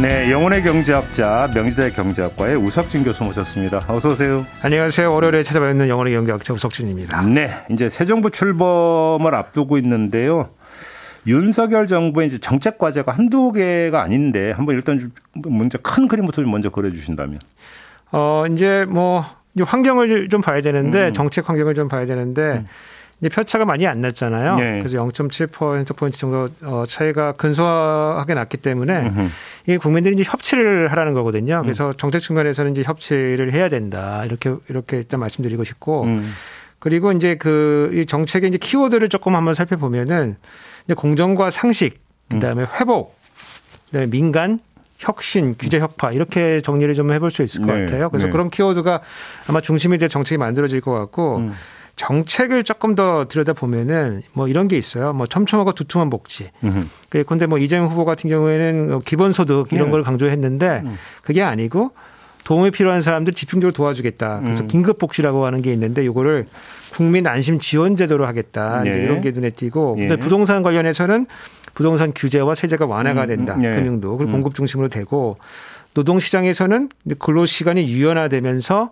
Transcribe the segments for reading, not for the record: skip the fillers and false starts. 네, 영혼의 경제학자, 명지대 경제학과의 우석진 교수 모셨습니다. 어서 오세요. 안녕하세요. 월요일에 찾아뵙는 영혼의 경제학자 우석진입니다. 네, 이제 새 정부 출범을 앞두고 있는데요. 윤석열 정부의 이제 정책 과제가 한두 개가 아닌데 한번 일단 먼저 큰 그림부터 좀 먼저 그려주신다면. 이제 뭐 환경을 좀 봐야 되는데 정책 환경을 좀 봐야 되는데. 이제 표차가 많이 안 났잖아요. 네. 그래서 0.7%포인트 정도 차이가 근소하게 났기 때문에 이게 국민들이 이제 협치를 하라는 거거든요. 그래서 정책 측면에서는 이제 협치를 해야 된다. 이렇게 일단 말씀드리고 싶고 그리고 이제 이 정책의 이제 키워드를 조금 한번 살펴보면은 이제 공정과 상식, 그다음에 회복, 그다음에 민간, 혁신, 규제 혁파 이렇게 정리를 좀 해볼 수 있을 것 같아요. 그래서 그런 키워드가 아마 중심이 될 정책이 만들어질 것 같고. 정책을 조금 더 들여다보면은 뭐 이런 게 있어요. 뭐 촘촘하고 두툼한 복지. 그런데 뭐 이재명 후보 같은 경우에는 기본소득 이런 걸 강조했는데 그게 아니고 도움이 필요한 사람들 집중적으로 도와주겠다. 그래서 긴급복지라고 하는 게 있는데 이거를 국민 안심 지원 제도로 하겠다. 이제 이런 게 눈에 띄고. 근데 부동산 관련해서는 부동산 규제와 세제가 완화가 된다. 금융도. 그리고 공급 중심으로 되고 노동시장에서는 근로시간이 유연화되면서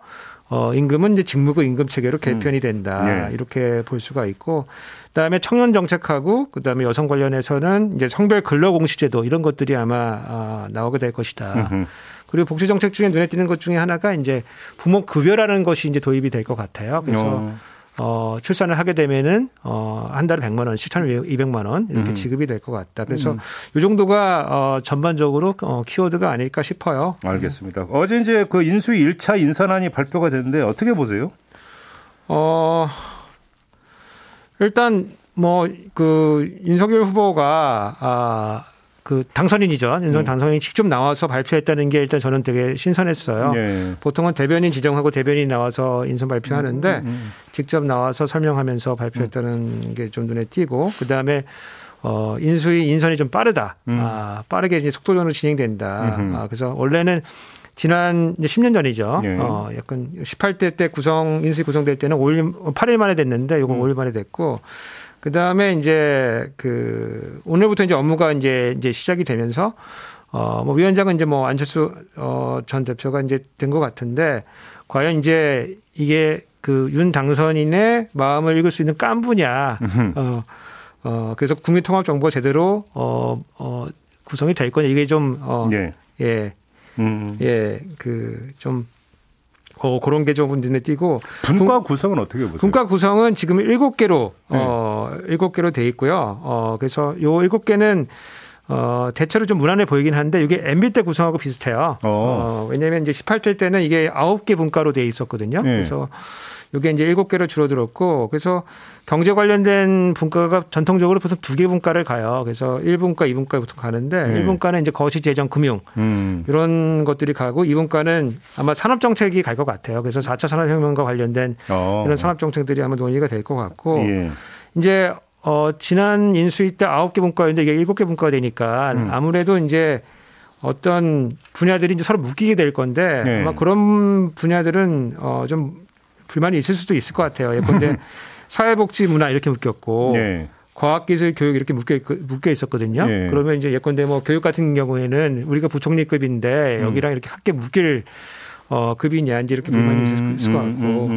임금은 이제 직무급 임금 체계로 개편이 된다. 이렇게 볼 수가 있고, 그다음에 청년 정책하고 그다음에 여성 관련해서는 이제 성별 근로 공시제도 이런 것들이 아마 나오게 될 것이다. 그리고 복지 정책 중에 눈에 띄는 것 중에 하나가 이제 부모 급여라는 것이 이제 도입이 될 것 같아요. 그래서 출산을 하게 되면은 한 달에 100만 원씩 1,200만 원 이렇게 지급이 될 것 같다. 그래서 이 정도가 전반적으로 키워드가 아닐까 싶어요. 알겠습니다. 어제 이제 그 인수위 1차 인선안이 발표가 됐는데 어떻게 보세요? 일단 뭐 그 윤석열 후보가 그 당선인 이전, 윤석열 당선인이 직접 나와서 발표했다는 게 일단 저는 되게 신선했어요. 네. 보통은 대변인 지정하고 대변인이 나와서 인선 발표하는데 직접 나와서 설명하면서 발표했다는 게 좀 눈에 띄고 그다음에 인수위 인선이 좀 빠르다. 빠르게 이제 속도전으로 진행된다. 그래서 원래는 지난 이제 10년 전이죠. 약간 18대 때 인수위 구성될 때는 8일 만에 됐는데 이건 5일 만에 됐고 그 다음에 이제 오늘부터 이제 업무가 이제 시작이 되면서 뭐 위원장은 이제 뭐 안철수 전 대표가 이제 된 것 같은데 과연 이제 이게 윤 당선인의 마음을 읽을 수 있는 깐부냐. 그래서 국민통합정부가 제대로 구성이 될 거냐. 이게 좀, 좀 그런 게 조금 눈에 띄고. 분과 구성은 어떻게 보세요? 분과 구성은 지금 7개로, 7개로 돼 있고요. 그래서 요 7개는, 대체로 좀 무난해 보이긴 한데 이게 MB 때 구성하고 비슷해요. 왜냐면 이제 18대 때는 이게 9개 분과로 돼 있었거든요. 그래서 요게 이제 7개로 줄어들었고 그래서 경제 관련된 분과가 전통적으로 보통 2개 분과를 가요. 그래서 1분과, 2분과 보통 가는데 1분과는 이제 거시, 재정, 금융 이런 것들이 가고 2분과는 아마 산업 정책이 갈 것 같아요. 그래서 4차 산업혁명과 관련된 이런 산업 정책들이 아마 논의가 될 것 같고 이제 지난 인수위 때 9개 분과였는데 이게 7개 분과가 되니까 아무래도 이제 어떤 분야들이 이제 서로 묶이게 될 건데 아마 그런 분야들은 좀 불만이 있을 수도 있을 것 같아요. 예컨대 사회복지 문화 이렇게 묶였고 과학기술 교육 이렇게 묶여 있었거든요. 그러면 이제 예컨대 뭐 교육 같은 경우에는 우리가 부총리급인데 여기랑 이렇게 함께 묶일 급이냐 이제 이렇게 불만이 있을 것 같고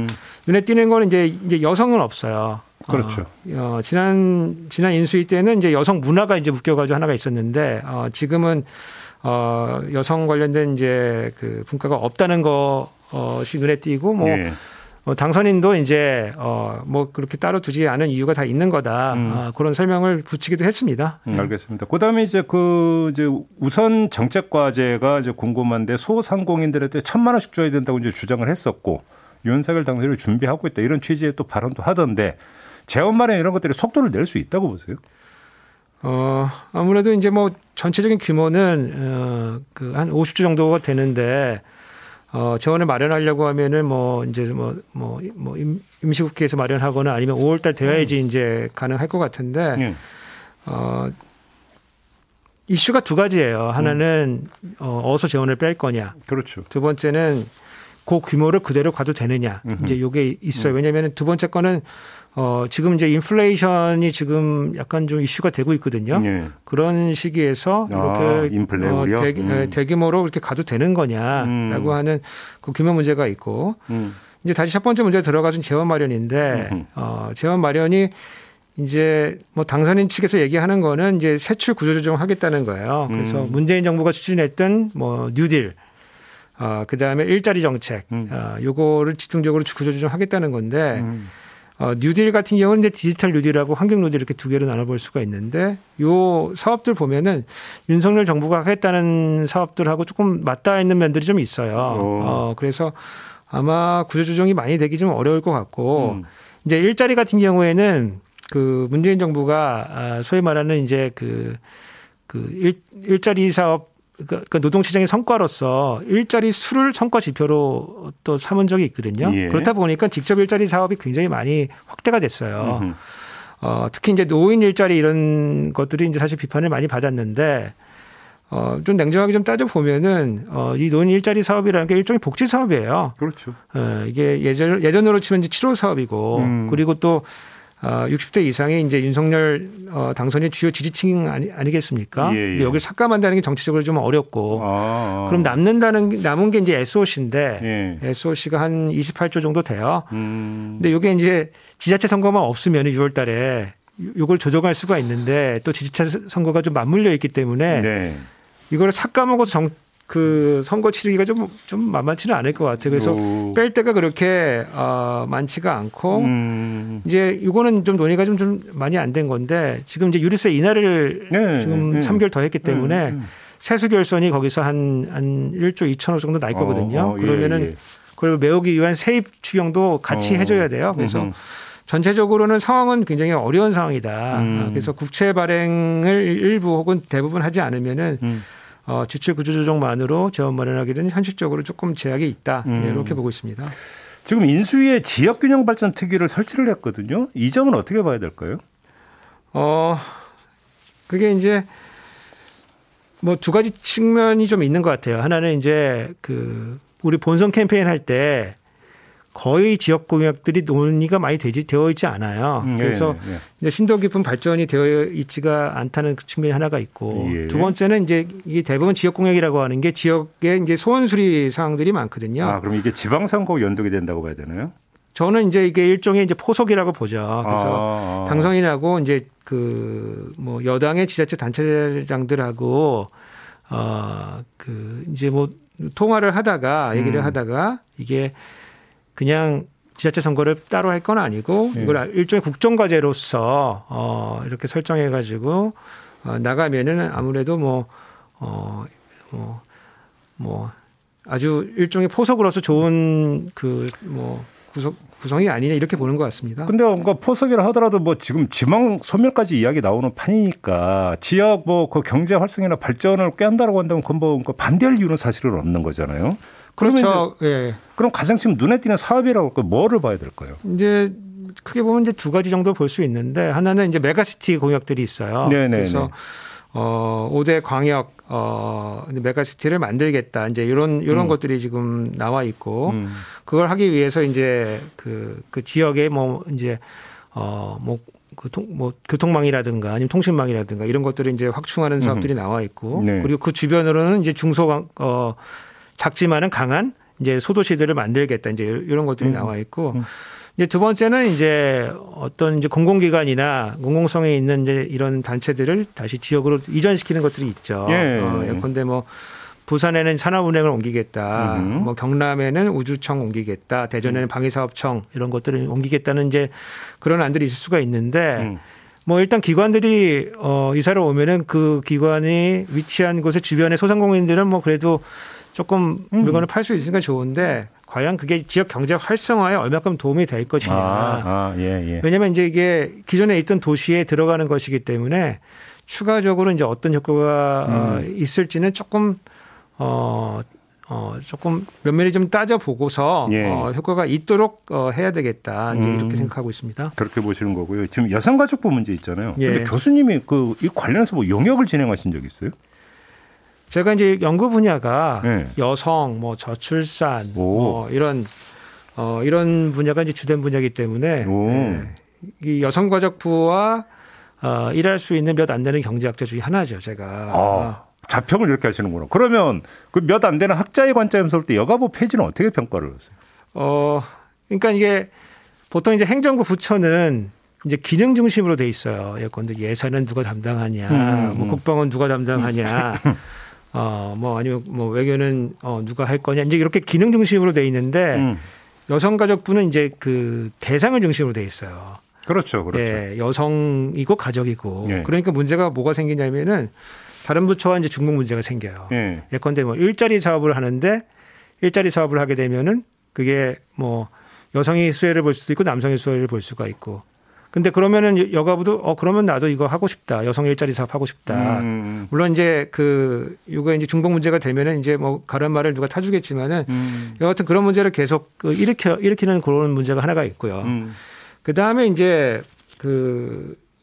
눈에 띄는 건 이제 여성은 없어요. 그렇죠. 지난 인수위 때는 이제 여성 문화가 이제 묶여가지고 하나가 있었는데 지금은 여성 관련된 이제 분과가 없다는 것이 눈에 띄고 뭐. 당선인도 이제 뭐 그렇게 따로 두지 않은 이유가 다 있는 거다. 그런 설명을 붙이기도 했습니다. 알겠습니다. 그다음에 이제 이제 우선 정책 과제가 이제 궁금한데 소상공인들한테 1,000만 원씩 줘야 된다고 이제 주장을 했었고 윤석열 당선인을 준비하고 있다 이런 취지의 또 발언도 하던데 재원 마련 이런 것들이 속도를 낼 수 있다고 보세요? 아무래도 이제 뭐 전체적인 규모는 한 50조 정도가 되는데. 재원을 마련하려고 하면은 임시국회에서 마련하거나 아니면 5월달 돼야지 이제 가능할 것 같은데 이슈가 두 가지예요. 하나는 어디서 재원을 뺄 거냐. 그렇죠. 두 번째는 그 규모를 그대로 가도 되느냐. 이제 요게 있어요. 왜냐면은 두 번째 거는 지금 이제 인플레이션이 지금 약간 좀 이슈가 되고 있거든요. 예. 그런 시기에서 이렇게 대규모로 이렇게 가도 되는 거냐라고 하는 그 규모 문제가 있고 이제 다시 첫 번째 문제에 들어가서 재원 마련인데 재원 마련이 이제 뭐 당선인 측에서 얘기하는 거는 이제 세출 구조조정 하겠다는 거예요. 그래서 문재인 정부가 추진했던 뭐 뉴딜 그다음에 일자리 정책 요거를 집중적으로 구조조정 하겠다는 건데 뉴딜 같은 경우는 이제 디지털 뉴딜하고 환경 뉴딜 이렇게 두 개로 나눠볼 수가 있는데 요 사업들 보면은 윤석열 정부가 하겠다는 사업들하고 조금 맞닿아 있는 면들이 좀 있어요. 그래서 아마 구조조정이 많이 되기 좀 어려울 것 같고 이제 일자리 같은 경우에는 그 문재인 정부가 소위 말하는 이제 일자리 사업 그러니까 노동시장의 성과로서 일자리 수를 성과 지표로 또 삼은 적이 있거든요. 예. 그렇다 보니까 직접 일자리 사업이 굉장히 많이 확대가 됐어요. 특히 이제 노인 일자리 이런 것들이 이제 사실 비판을 많이 받았는데 좀 냉정하게 좀 따져보면은 이 노인 일자리 사업이라는 게 일종의 복지 사업이에요. 그렇죠. 이게 예전으로 치면 이제 치료 사업이고 그리고 또 60대 이상의 이제 윤석열 당선인 주요 지지층 아니겠습니까? 예, 예. 여기를 삭감한다는 게 정치적으로 좀 어렵고, 그럼 남은 게 이제 SOC인데, 예. SOC가 한 28조 정도 돼요. 근데 이게 이제 지자체 선거만 없으면 6월달에 이걸 조정할 수가 있는데 또 지자체 선거가 좀 맞물려 있기 때문에 네. 이걸 삭감하고 선거 치르기가 좀 만만치는 않을 것 같아요. 그래서 뺄 데가 그렇게 많지가 않고 이제 이거는 좀 논의가 좀 많이 안 된 건데 지금 이제 유류세 인하를 지금 3개월 더 했기 때문에 세수 결손이 거기서 한 1조 2천억 정도 날 거거든요. 그러면은 그걸 메우기 위한 세입 추경도 같이 해줘야 돼요. 그래서 전체적으로는 상황은 굉장히 어려운 상황이다. 그래서 국채 발행을 일부 혹은 대부분 하지 않으면은 지출 구조조정만으로 재원 마련하기는 현실적으로 조금 제약이 있다. 네, 이렇게 보고 있습니다. 지금 인수위에 지역균형발전특위를 설치를 했거든요. 이 점은 어떻게 봐야 될까요? 그게 이제 뭐 두 가지 측면이 좀 있는 것 같아요. 하나는 이제 우리 본선 캠페인 할 때 거의 지역 공약들이 논의가 많이 되어 있지 않아요. 그래서 이제 신도 깊은 발전이 되어 있지가 않다는 그 측면이 하나가 있고 두 번째는 이제 이게 대부분 지역 공약이라고 하는 게 지역의 이제 소원수리 사항들이 많거든요. 그럼 이게 지방선거 연동이 된다고 봐야 되나요? 저는 이제 이게 일종의 이제 포석이라고 보죠. 그래서 당선인하고 이제 여당의 지자체 단체장들하고 통화를 하다가 얘기를 하다가 이게 그냥 지자체 선거를 따로 할 건 아니고 이걸 일종의 국정과제로서 이렇게 설정해 가지고 나가면은 아무래도 아주 일종의 포석으로서 좋은 구성이 아니냐 이렇게 보는 것 같습니다. 근데 뭔가 포석이라 하더라도 지금 지방 소멸까지 이야기 나오는 판이니까 지역 그 경제 활성이나 발전을 꾀한다라고 한다면 그건 반대할 이유는 사실은 없는 거잖아요. 그렇죠. 그럼 가장 지금 눈에 띄는 사업이라고 할까요? 뭐를 봐야 될까요? 이제 크게 보면 이제 두 가지 정도 볼 수 있는데 하나는 이제 메가시티 공약들이 있어요. 그래서 5대 광역 메가시티를 만들겠다. 이제 이런 것들이 지금 나와 있고 그걸 하기 위해서 이제 그 지역에 교통망이라든가 아니면 통신망이라든가 이런 것들을 이제 확충하는 사업들이 나와 있고 그리고 그 주변으로는 이제 작지만은 강한 이제 소도시들을 만들겠다 이제 이런 것들이 나와 있고 이제 두 번째는 이제 어떤 이제 공공기관이나 공공성에 있는 이제 이런 단체들을 다시 지역으로 이전시키는 것들이 있죠. 예컨대 부산에는 산업은행을 옮기겠다, 경남에는 우주청 옮기겠다, 대전에는 방위사업청 이런 것들을 옮기겠다는 이제 그런 안들이 있을 수가 있는데. 일단 기관들이 이사를 오면은 그 기관이 위치한 곳의 주변의 소상공인들은 그래도 조금 물건을 팔 수 있으니까 좋은데 과연 그게 지역 경제 활성화에 얼마큼 도움이 될 것이냐. 왜냐하면 이제 이게 기존에 있던 도시에 들어가는 것이기 때문에 추가적으로 이제 어떤 효과가 있을지는 조금 조금 면밀히 좀 따져보고서 효과가 있도록 해야 되겠다. 이제 이렇게 생각하고 있습니다. 그렇게 보시는 거고요. 지금 여성가족부 문제 있잖아요. 그런데 교수님이 이 관련해서 뭐 용역을 진행하신 적 있어요? 제가 이제 연구 분야가 여성, 저출산, 이런 분야가 이제 주된 분야이기 때문에 이 여성가족부와 일할 수 있는 몇 안 되는 경제학자 중에 하나죠, 제가. 자평을 이렇게 하시는구나. 그러면 그 몇 안 되는 학자의 관점에서 볼 때 여가부 폐지는 어떻게 평가를 하세요? 그러니까 이게 보통 이제 행정부 부처는 이제 기능 중심으로 돼 있어요. 예컨대 예산은 누가 담당하냐, 국방은 누가 담당하냐, 아니면 외교는 누가 할 거냐, 이제 이렇게 기능 중심으로 돼 있는데 여성가족부는 이제 그 대상을 중심으로 돼 있어요. 그렇죠. 예, 여성이고 가족이고. 그러니까 문제가 뭐가 생기냐면은 다른 부처와 이제 중복 문제가 생겨요. 예컨대 일자리 사업을 하는데 일자리 사업을 하게 되면은 그게 여성의 수혜를 볼 수도 있고 남성의 수혜를 볼 수가 있고. 근데 그러면은 여가부도 그러면 나도 이거 하고 싶다. 여성 일자리 사업 하고 싶다. 물론 이제 이거 이제 중복 문제가 되면은 이제 가른 말을 누가 타주겠지만은 여하튼 그런 문제를 계속 일으키는 그런 문제가 하나가 있고요. 그 다음에 이제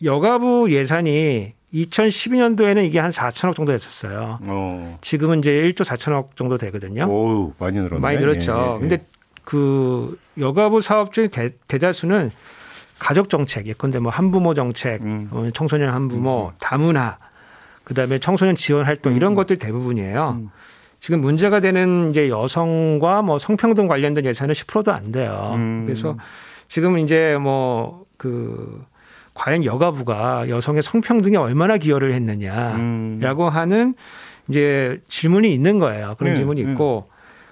여가부 예산이 2012년도에는 이게 한 4천억 정도 됐었어요. 지금은 이제 1조 4천억 정도 되거든요. 오, 많이 늘었네. 많이 늘었죠. 그런데 여가부 사업 중에 대다수는 가족 정책, 예컨대 한부모 정책, 청소년 한부모, 다문화, 그 다음에 청소년 지원 활동 이런 것들 대부분이에요. 지금 문제가 되는 이제 여성과 성평등 관련된 예산은 10%도 안 돼요. 그래서 지금 이제 과연 여가부가 여성의 성평등에 얼마나 기여를 했느냐라고 하는 이제 질문이 있는 거예요. 그런 질문이 있고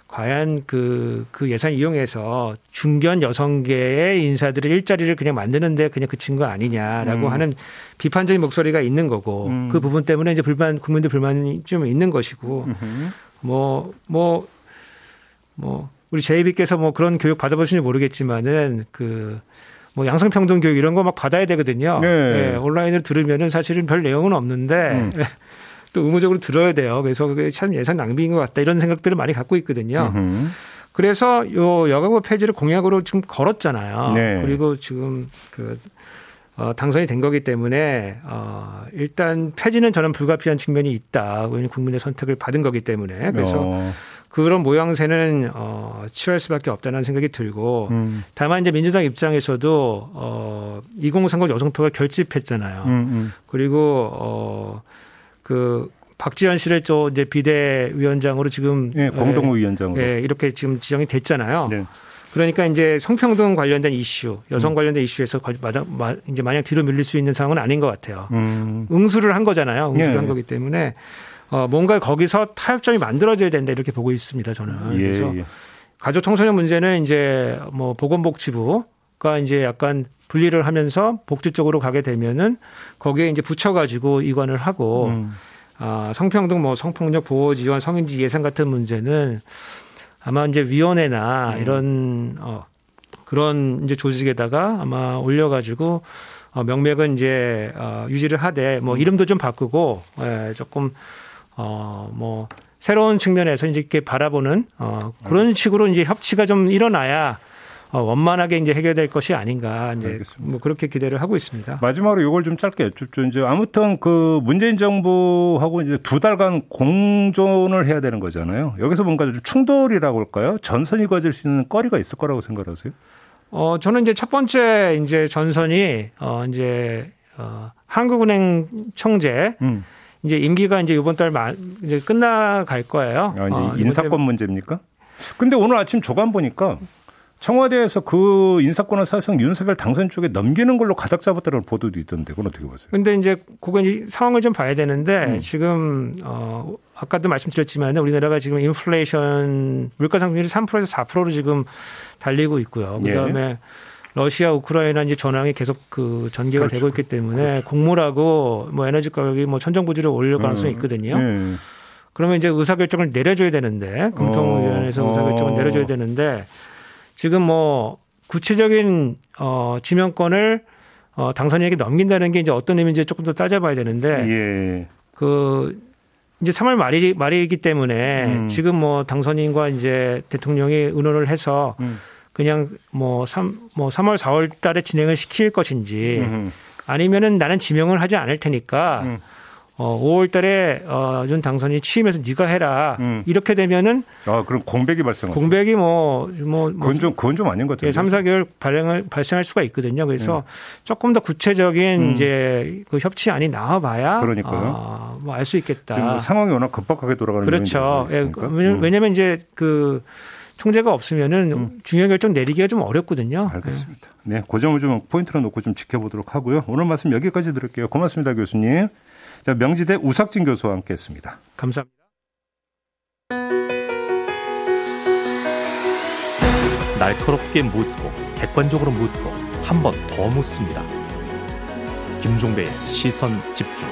과연 그 예산 이용해서 중견 여성계의 인사들의 일자리를 그냥 만드는데 그냥 그친 거 아니냐라고 하는 비판적인 목소리가 있는 거고 그 부분 때문에 이제 국민들 불만이 좀 있는 것이고 우리 JB께서 그런 교육 받아보시는지 모르겠지만은 양성평등 교육 이런 거 막 받아야 되거든요. 네. 예, 온라인을 들으면은 사실은 별 내용은 없는데 또 의무적으로 들어야 돼요. 그래서 그게 참 예산 낭비인 것 같다 이런 생각들을 많이 갖고 있거든요. 그래서 요 여가부 폐지를 공약으로 지금 걸었잖아요. 그리고 지금 당선이 된 거기 때문에 일단 폐지는 저는 불가피한 측면이 있다. 국민의 선택을 받은 거기 때문에 그래서. 그런 모양새는 치할 수밖에 없다는 생각이 들고 다만 이제 민주당 입장에서도 2030 여성표가 결집했잖아요. 그리고 박지현 씨를 또 이제 비대위원장으로 지금 공동위원장으로 이렇게 지금 지정이 됐잖아요. 그러니까 이제 성평등 관련된 이슈, 여성 관련된 이슈에서 이제 마냥 뒤로 밀릴 수 있는 상황은 아닌 것 같아요. 응수를 한 거잖아요. 한 거기 때문에. 뭔가 거기서 타협점이 만들어져야 된다 이렇게 보고 있습니다, 저는. 그래서 가족 청소년 문제는 이제 보건복지부가 이제 약간 분리를 하면서 복지 쪽으로 가게 되면은 거기에 이제 붙여가지고 이관을 하고 성평등 성폭력 보호 지원 성인지 예산 같은 문제는 아마 이제 위원회나 이런 그런 이제 조직에다가 아마 올려가지고 명맥은 이제 유지를 하되 이름도 좀 바꾸고 조금 새로운 측면에서 이제 이렇게 바라보는 그런 식으로 이제 협치가 좀 일어나야 원만하게 이제 해결될 것이 아닌가 이제 알겠습니다. 그렇게 기대를 하고 있습니다. 마지막으로 이걸 좀 짧게 여쭙죠. 이제 아무튼 문재인 정부하고 이제 2달간 공존을 해야 되는 거잖아요. 여기서 뭔가 좀 충돌이라고 할까요? 전선이 가질 수 있는 거리가 있을 거라고 생각하세요? 저는 이제 첫 번째 이제 전선이 한국은행 총재 이제 임기가 이제 이번 달 이제 끝나갈 거예요. 이제 인사권 문제입니까? 근데 오늘 아침 조간 보니까 청와대에서 그 인사권을 사실상 윤석열 당선 쪽에 넘기는 걸로 가닥 잡았다는 보도도 있던데 그건 어떻게 보세요? 근데 이제 그건 이제 상황을 좀 봐야 되는데 지금 아까도 말씀드렸지만 우리나라가 지금 인플레이션 물가 상승률이 3%에서 4%로 지금 달리고 있고요. 그다음에 러시아, 우크라이나 이제 전황이 계속 전개가 되고 있기 때문에 곡물하고 에너지 가격이 천정부지로 올릴 가능성이 있거든요. 그러면 이제 의사결정을 내려줘야 되는데 금통위원회에서 의사결정을 내려줘야 되는데 지금 구체적인 지명권을 당선인에게 넘긴다는 게 이제 어떤 의미인지 조금 더 따져봐야 되는데 이제 3월 말이기 때문에 지금 뭐 당선인과 이제 대통령이 의논을 해서 그냥 뭐 3월 4월 달에 진행을 시킬 것인지 아니면은 나는 지명을 하지 않을 테니까 5월 달에 윤 당선인이 취임해서 네가 해라. 이렇게 되면은 아, 그럼 공백이 발생하죠. 공백이 그건 좀 아닌 것 같아요. 예, 3, 4개월 발생할 수가 있거든요. 그래서 조금 더 구체적인 이제 그 협치안이 나와 봐야 뭐 알 수 있겠다. 지금 뭐 상황이 워낙 급박하게 돌아가는 그렇죠. 예, 왜냐면 이제 그 총재가 없으면은 중요한 결정 내리기가 좀 어렵거든요. 알겠습니다. 예. 네, 그 점을 좀 포인트로 놓고 좀 지켜보도록 하고요. 오늘 말씀 여기까지 드릴게요. 고맙습니다, 교수님. 자, 명지대 우석진 교수와 함께했습니다. 감사합니다. 날카롭게 묻고 객관적으로 묻고 한 번 더 묻습니다. 김종배의 시선 집중.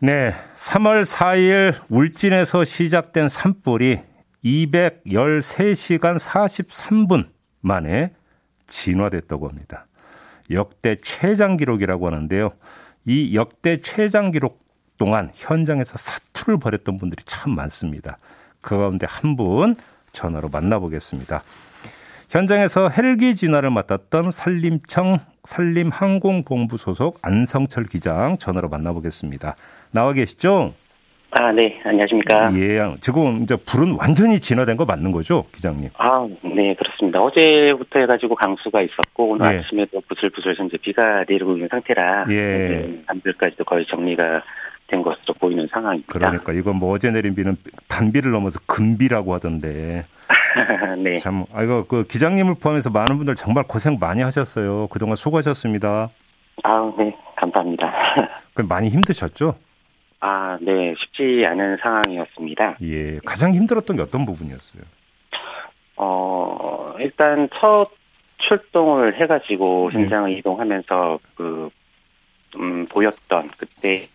네, 3월 4일 울진에서 시작된 산불이 213시간 43분 만에 진화됐다고 합니다. 역대 최장 기록이라고 하는데요. 이 역대 최장 기록 동안 현장에서 사투를 벌였던 분들이 참 많습니다. 그 가운데 한 분 전화로 만나보겠습니다. 현장에서 헬기 진화를 맡았던 산림청 산림항공본부 소속 안성철 기장 전화로 만나보겠습니다. 나와 계시죠? 아, 네. 안녕하십니까. 예, 지금 이제 불은 완전히 진화된 거 맞는 거죠, 기장님? 아, 네, 그렇습니다. 어제부터 해가지고 강수가 있었고 오늘 예. 아침에도 부슬부슬 현재 비가 내리고 있는 상태라 예. 밤들까지도 거의 정리가 된 것으로 보이는 상황입니다. 그러니까 이건 뭐 어제 내린 비는 단비를 넘어서 금비라고 하던데. 네. 참, 이거 그 기장님을 포함해서 많은 분들 정말 고생 많이 하셨어요. 그동안 수고하셨습니다. 아, 네, 감사합니다. 그럼 많이 힘드셨죠? 아, 네, 쉽지 않은 상황이었습니다. 예, 가장 힘들었던 게 어떤 부분이었어요? 일단 첫 출동을 해가지고 현장을 이동하면서 보였던 그때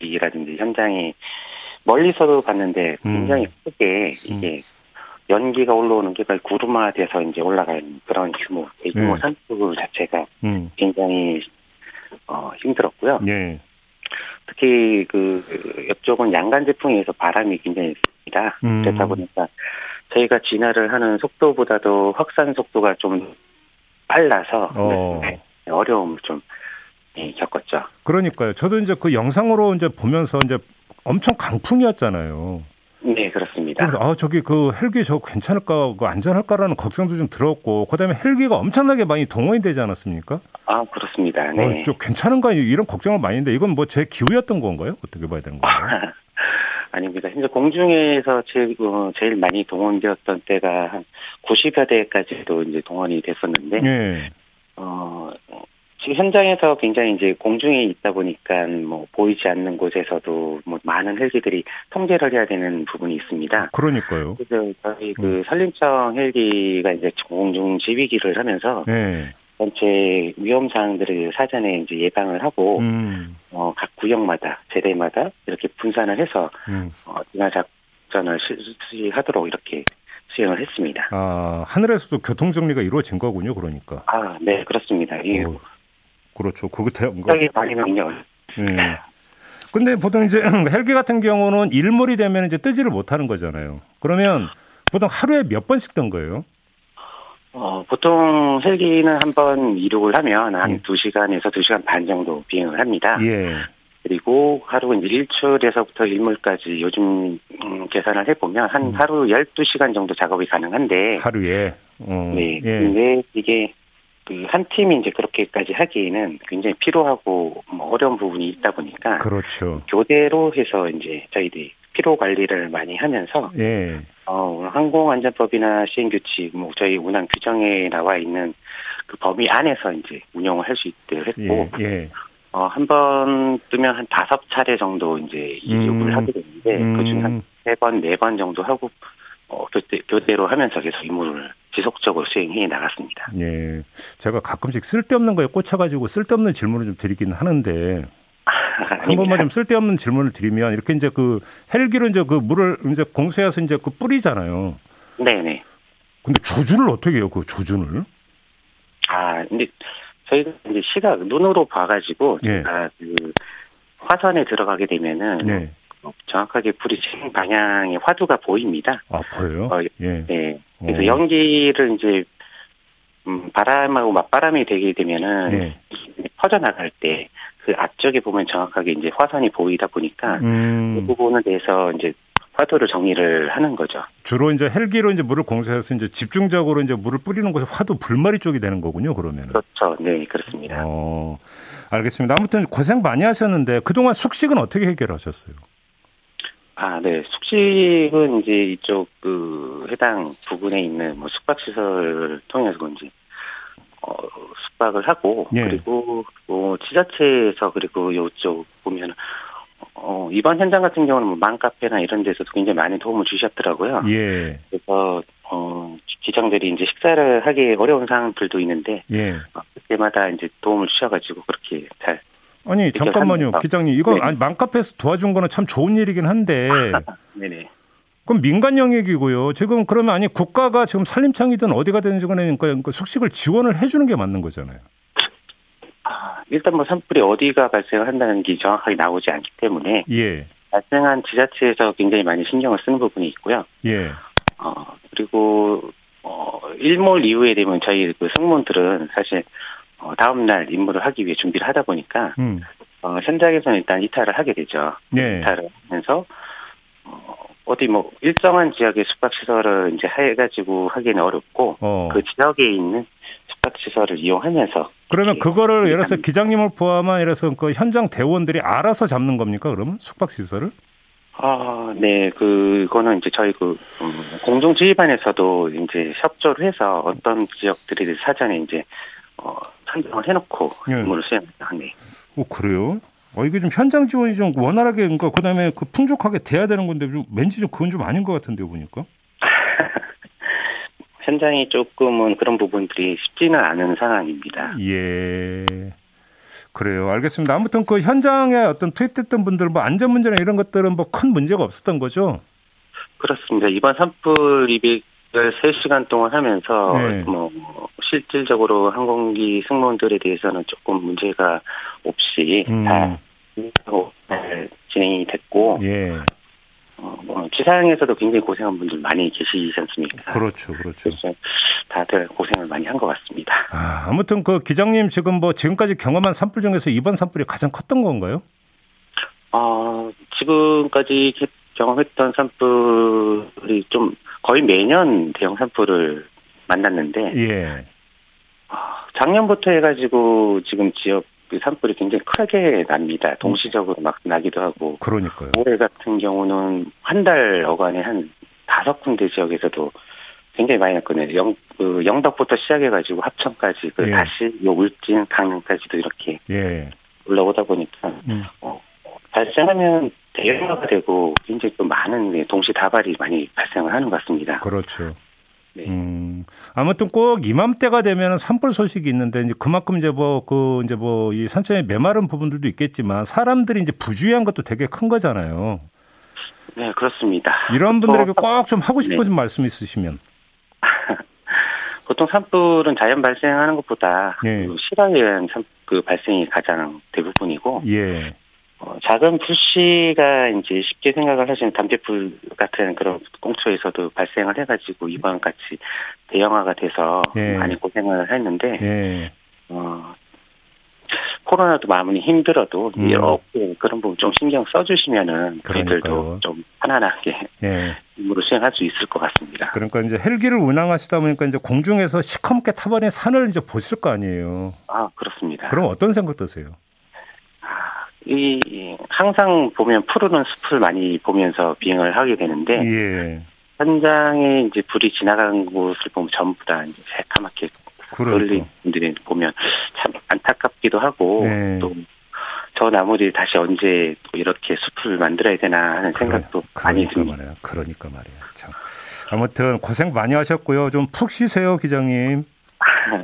이라든지 현장이 멀리서도 봤는데 굉장히 크게 이게 연기가 올라오는 게 거의 구름화돼서 이제 올라가는 그런 대규모 산불 자체가 굉장히 힘들었고요. 예. 특히 그 옆쪽은 양간 제풍에 의해서 바람이 굉장히 셉니다. 그렇다 보니까 저희가 진화를 하는 속도보다도 확산 속도가 좀 빨라서 어려움을 좀 겪었죠. 그러니까요. 저도 이제 그 영상으로 이제 보면서 이제 엄청 강풍이었잖아요. 네, 그렇습니다. 아, 저기 그 헬기 저거 괜찮을까, 안전할까라는 걱정도 좀 들었고, 그다음에 헬기가 엄청나게 많이 동원이 되지 않았습니까? 아, 그렇습니다. 네. 저 괜찮은가 이런 걱정을 많이 했는데 이건 뭐 제 기우였던 건가요? 어떻게 봐야 되는 건가요? 아닙니다. 현재 공중에서 제일 많이 동원되었던 때가 한 90여 대까지도 이제 동원이 됐었는데, 네. 지금 현장에서 굉장히 이제 공중에 있다 보니까 뭐 보이지 않는 곳에서도 뭐 많은 헬기들이 통제를 해야 되는 부분이 있습니다. 그러니까요. 그래서 저희 그 산림청 헬기가 이제 공중 지휘기를 하면서 네. 전체 위험 사항들을 사전에 이제 예방을 하고 각 구역마다 제대마다 이렇게 분산을 해서 진화 작전을 수행하도록 이렇게. 수행을 했습니다. 아, 하늘에서도 교통 정리가 이루어진 거군요, 그러니까. 아, 네, 그렇습니다. 예. 그렇죠. 그게 굉장히 많이 명령. 예. 근데 보통 이제 헬기 같은 경우는 일몰이 되면 이제 뜨지를 못하는 거잖아요. 그러면 보통 하루에 몇 번씩 뜬 거예요? 보통 헬기는 한번 이륙을 하면 한 2시간에서 2시간 반 정도 비행을 합니다. 예. 그리고 하루 일출에서부터 일몰까지 요즘 계산을 해보면 한 하루 12시간 정도 작업이 가능한데. 하루에? 네. 예. 근데 이게 그 한 팀이 이제 그렇게까지 하기에는 굉장히 피로하고 뭐 어려운 부분이 있다 보니까. 그렇죠. 교대로 해서 이제 저희들이 피로 관리를 많이 하면서. 예. 항공안전법이나 시행규칙, 뭐 저희 운항 규정에 나와 있는 그 범위 안에서 이제 운영을 할 수 있도록 했고. 예. 예. 한번 뜨면 한 5차례 정도 이제 이륙을 하게 되는데, 그중 한 3번, 4번 정도 하고, 교대로 하면서 계속 임무를 지속적으로 수행해 나갔습니다. 예. 제가 가끔씩 쓸데없는 거에 꽂혀가지고 쓸데없는 질문을 좀 드리긴 하는데, 한 번만 좀 쓸데없는 질문을 드리면, 이렇게 이제 그 헬기로 이제 그 물을 이제 공수해서 이제 그 뿌리잖아요. 네네. 근데 조준을 어떻게 해요, 그 조준을? 아, 근데, 저희가 이제 시각, 눈으로 봐가지고, 제가 예. 그, 화선에 들어가게 되면은 네. 정확하게 불이 지는 방향의 화두가 보입니다. 아, 그래요? 예. 네. 그래서 연기를 이제 바람하고 맞바람이 되게 되면은 네. 퍼져나갈 때 그 앞쪽에 보면 정확하게 이제 화선이 보이다 보니까 그 부분에 대해서 이제 화두를 정리를 하는 거죠. 주로 이제 헬기로 이제 물을 공세해서 이제 집중적으로 이제 물을 뿌리는 곳에 화두 불마리 쪽이 되는 거군요, 그러면. 그렇죠. 네, 그렇습니다. 알겠습니다. 아무튼 고생 많이 하셨는데 그동안 숙식은 어떻게 해결하셨어요? 아, 네. 숙식은 이제 이쪽 그 해당 부근에 있는 뭐 숙박시설을 통해서 이제 숙박을 하고 예. 그리고 지자체에서 그리고 이쪽 보면은 이번 현장 같은 경우는 맘카페나 이런 데서도 굉장히 많이 도움을 주셨더라고요. 예. 그래서, 기장들이 이제 식사를 하기 어려운 상황들도 있는데, 예. 그때마다 이제 도움을 주셔가지고 그렇게 잘. 아니, 잠깐만요. 기장님, 이거 맘카페에서 도와준 거는 참 좋은 일이긴 한데. 네네. 그럼 민간 영역이고요. 지금 그러면 아니, 국가가 지금 산림청이든 어디가 되는지 그러니까 숙식을 지원을 해주는 게 맞는 거잖아요. 일단 뭐 산불이 어디가 발생한다는 게 정확하게 나오지 않기 때문에 예. 발생한 지자체에서 굉장히 많이 신경을 쓰는 부분이 있고요. 예. 그리고 일몰 이후에 되면 저희 그 승무원들은 사실 다음 날 임무를 하기 위해 준비를 하다 보니까 현장에서는 일단 이탈을 하게 되죠. 예. 이탈을 하면서 어디 뭐 일정한 지역의 숙박시설을 이제 해가지고 하기는 어렵고 그 지역에 있는 숙박시설을 이용하면서 그러면 그거를 예를 들어서 기장님을 포함한 예를 들어서 그 현장 대원들이 알아서 잡는 겁니까? 그러면 숙박시설을? 네, 그거는 이제 저희 그 공중지휘반에서도 이제 협조를 해서 어떤 지역들이 사전에 이제 선정을 해놓고 임무를 수행합니다. 네. 오 그래요? 이게 좀 현장 지원이 좀 원활하게 그러니까 그다음에 그 풍족하게 돼야 되는 건데 좀 왠지 좀 그건 좀 아닌 것 같은데 보니까 현장이 조금은 그런 부분들이 쉽지는 않은 상황입니다. 예, 그래요. 알겠습니다. 아무튼 그 현장에 어떤 투입됐던 분들 뭐 안전 문제나 이런 것들은 뭐 큰 문제가 없었던 거죠? 그렇습니다. 이번 산불 203시간 동안 하면서 네. 뭐 실질적으로 항공기 승무원들에 대해서는 조금 문제가 없이 잘 진행이 됐고 예. 지상에서도 굉장히 고생한 분들 많이 계시지 않습니까? 그렇죠, 그렇죠. 다들 고생을 많이 한 것 같습니다. 아무튼 그 기장님 지금 뭐 지금까지 경험한 산불 중에서 이번 산불이 가장 컸던 건가요? 지금까지 경험했던 산불이 좀 거의 매년 대형 산불을 만났는데 예. 작년부터 해가지고 지금 지역 산불이 굉장히 크게 납니다. 동시적으로 막 나기도 하고. 그러니까요. 올해 같은 경우는 한 달 어간에 한 5군데 지역에서도 굉장히 많이 났거든요. 영덕부터 시작해가지고 합천까지 예. 다시 울진, 강릉까지도 이렇게 예. 올라오다 보니까 발생하면 대형화가 되고 굉장히 또 많은 동시다발이 많이 발생을 하는 것 같습니다. 그렇죠. 네. 아무튼 꼭 이맘때가 되면 산불 소식이 있는데 이제 그만큼 이제 이 산청의 메마른 부분들도 있겠지만 사람들이 이제 부주의한 것도 되게 큰 거잖아요. 네, 그렇습니다. 이런 분들에게 꼭 좀 하고 싶은 네. 말씀 있으시면. 보통 산불은 자연 발생하는 것보다 네. 실화에 의한 발생이 가장 대부분이고. 예. 작은 불씨가 이제 쉽게 생각을 하시는 담배불 같은 그런 공초에서도 발생을 해가지고 이번 같이 대형화가 돼서 예. 많이 고생을 했는데, 예. 코로나도 마무리 힘들어도 이렇게 그런 부분 좀 신경 써주시면은 저희들도 좀 편안하게 예. 임무를 수행할 수 있을 것 같습니다. 그러니까 이제 헬기를 운항하시다 보니까 이제 공중에서 시커멓게 타버린 산을 이제 보실 거 아니에요? 아, 그렇습니다. 그럼 어떤 생각 드세요? 항상 보면 푸르른 숲을 많이 보면서 비행을 하게 되는데 예. 현장에 이제 불이 지나간 곳을 보면 전부 다 이제 새까맣게 그을린 분들이 보면 참 안타깝기도 하고 예. 또 저 나무들이 다시 언제 이렇게 숲을 만들어야 되나 하는 생각도 많이 듭니다. 말이야. 그러니까 말이야. 참. 아무튼 고생 많이 하셨고요. 좀 푹 쉬세요, 기장님.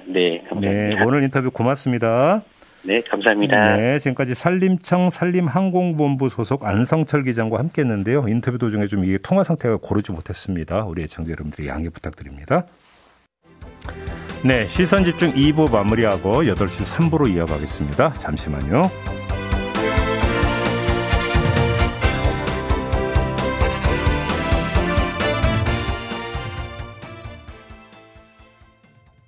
네, 감사합니다. 네, 오늘 인터뷰 고맙습니다. 네, 감사합니다. 네, 지금까지 산림청 산림항공본부 소속 안성철 기장과 함께했는데요. 인터뷰 도중에 좀 이게 통화 상태가 고르지 못했습니다. 우리 애청자 여러분들이 양해 부탁드립니다. 네, 시선집중 2부 마무리하고 8시 3부로 이어가겠습니다. 잠시만요.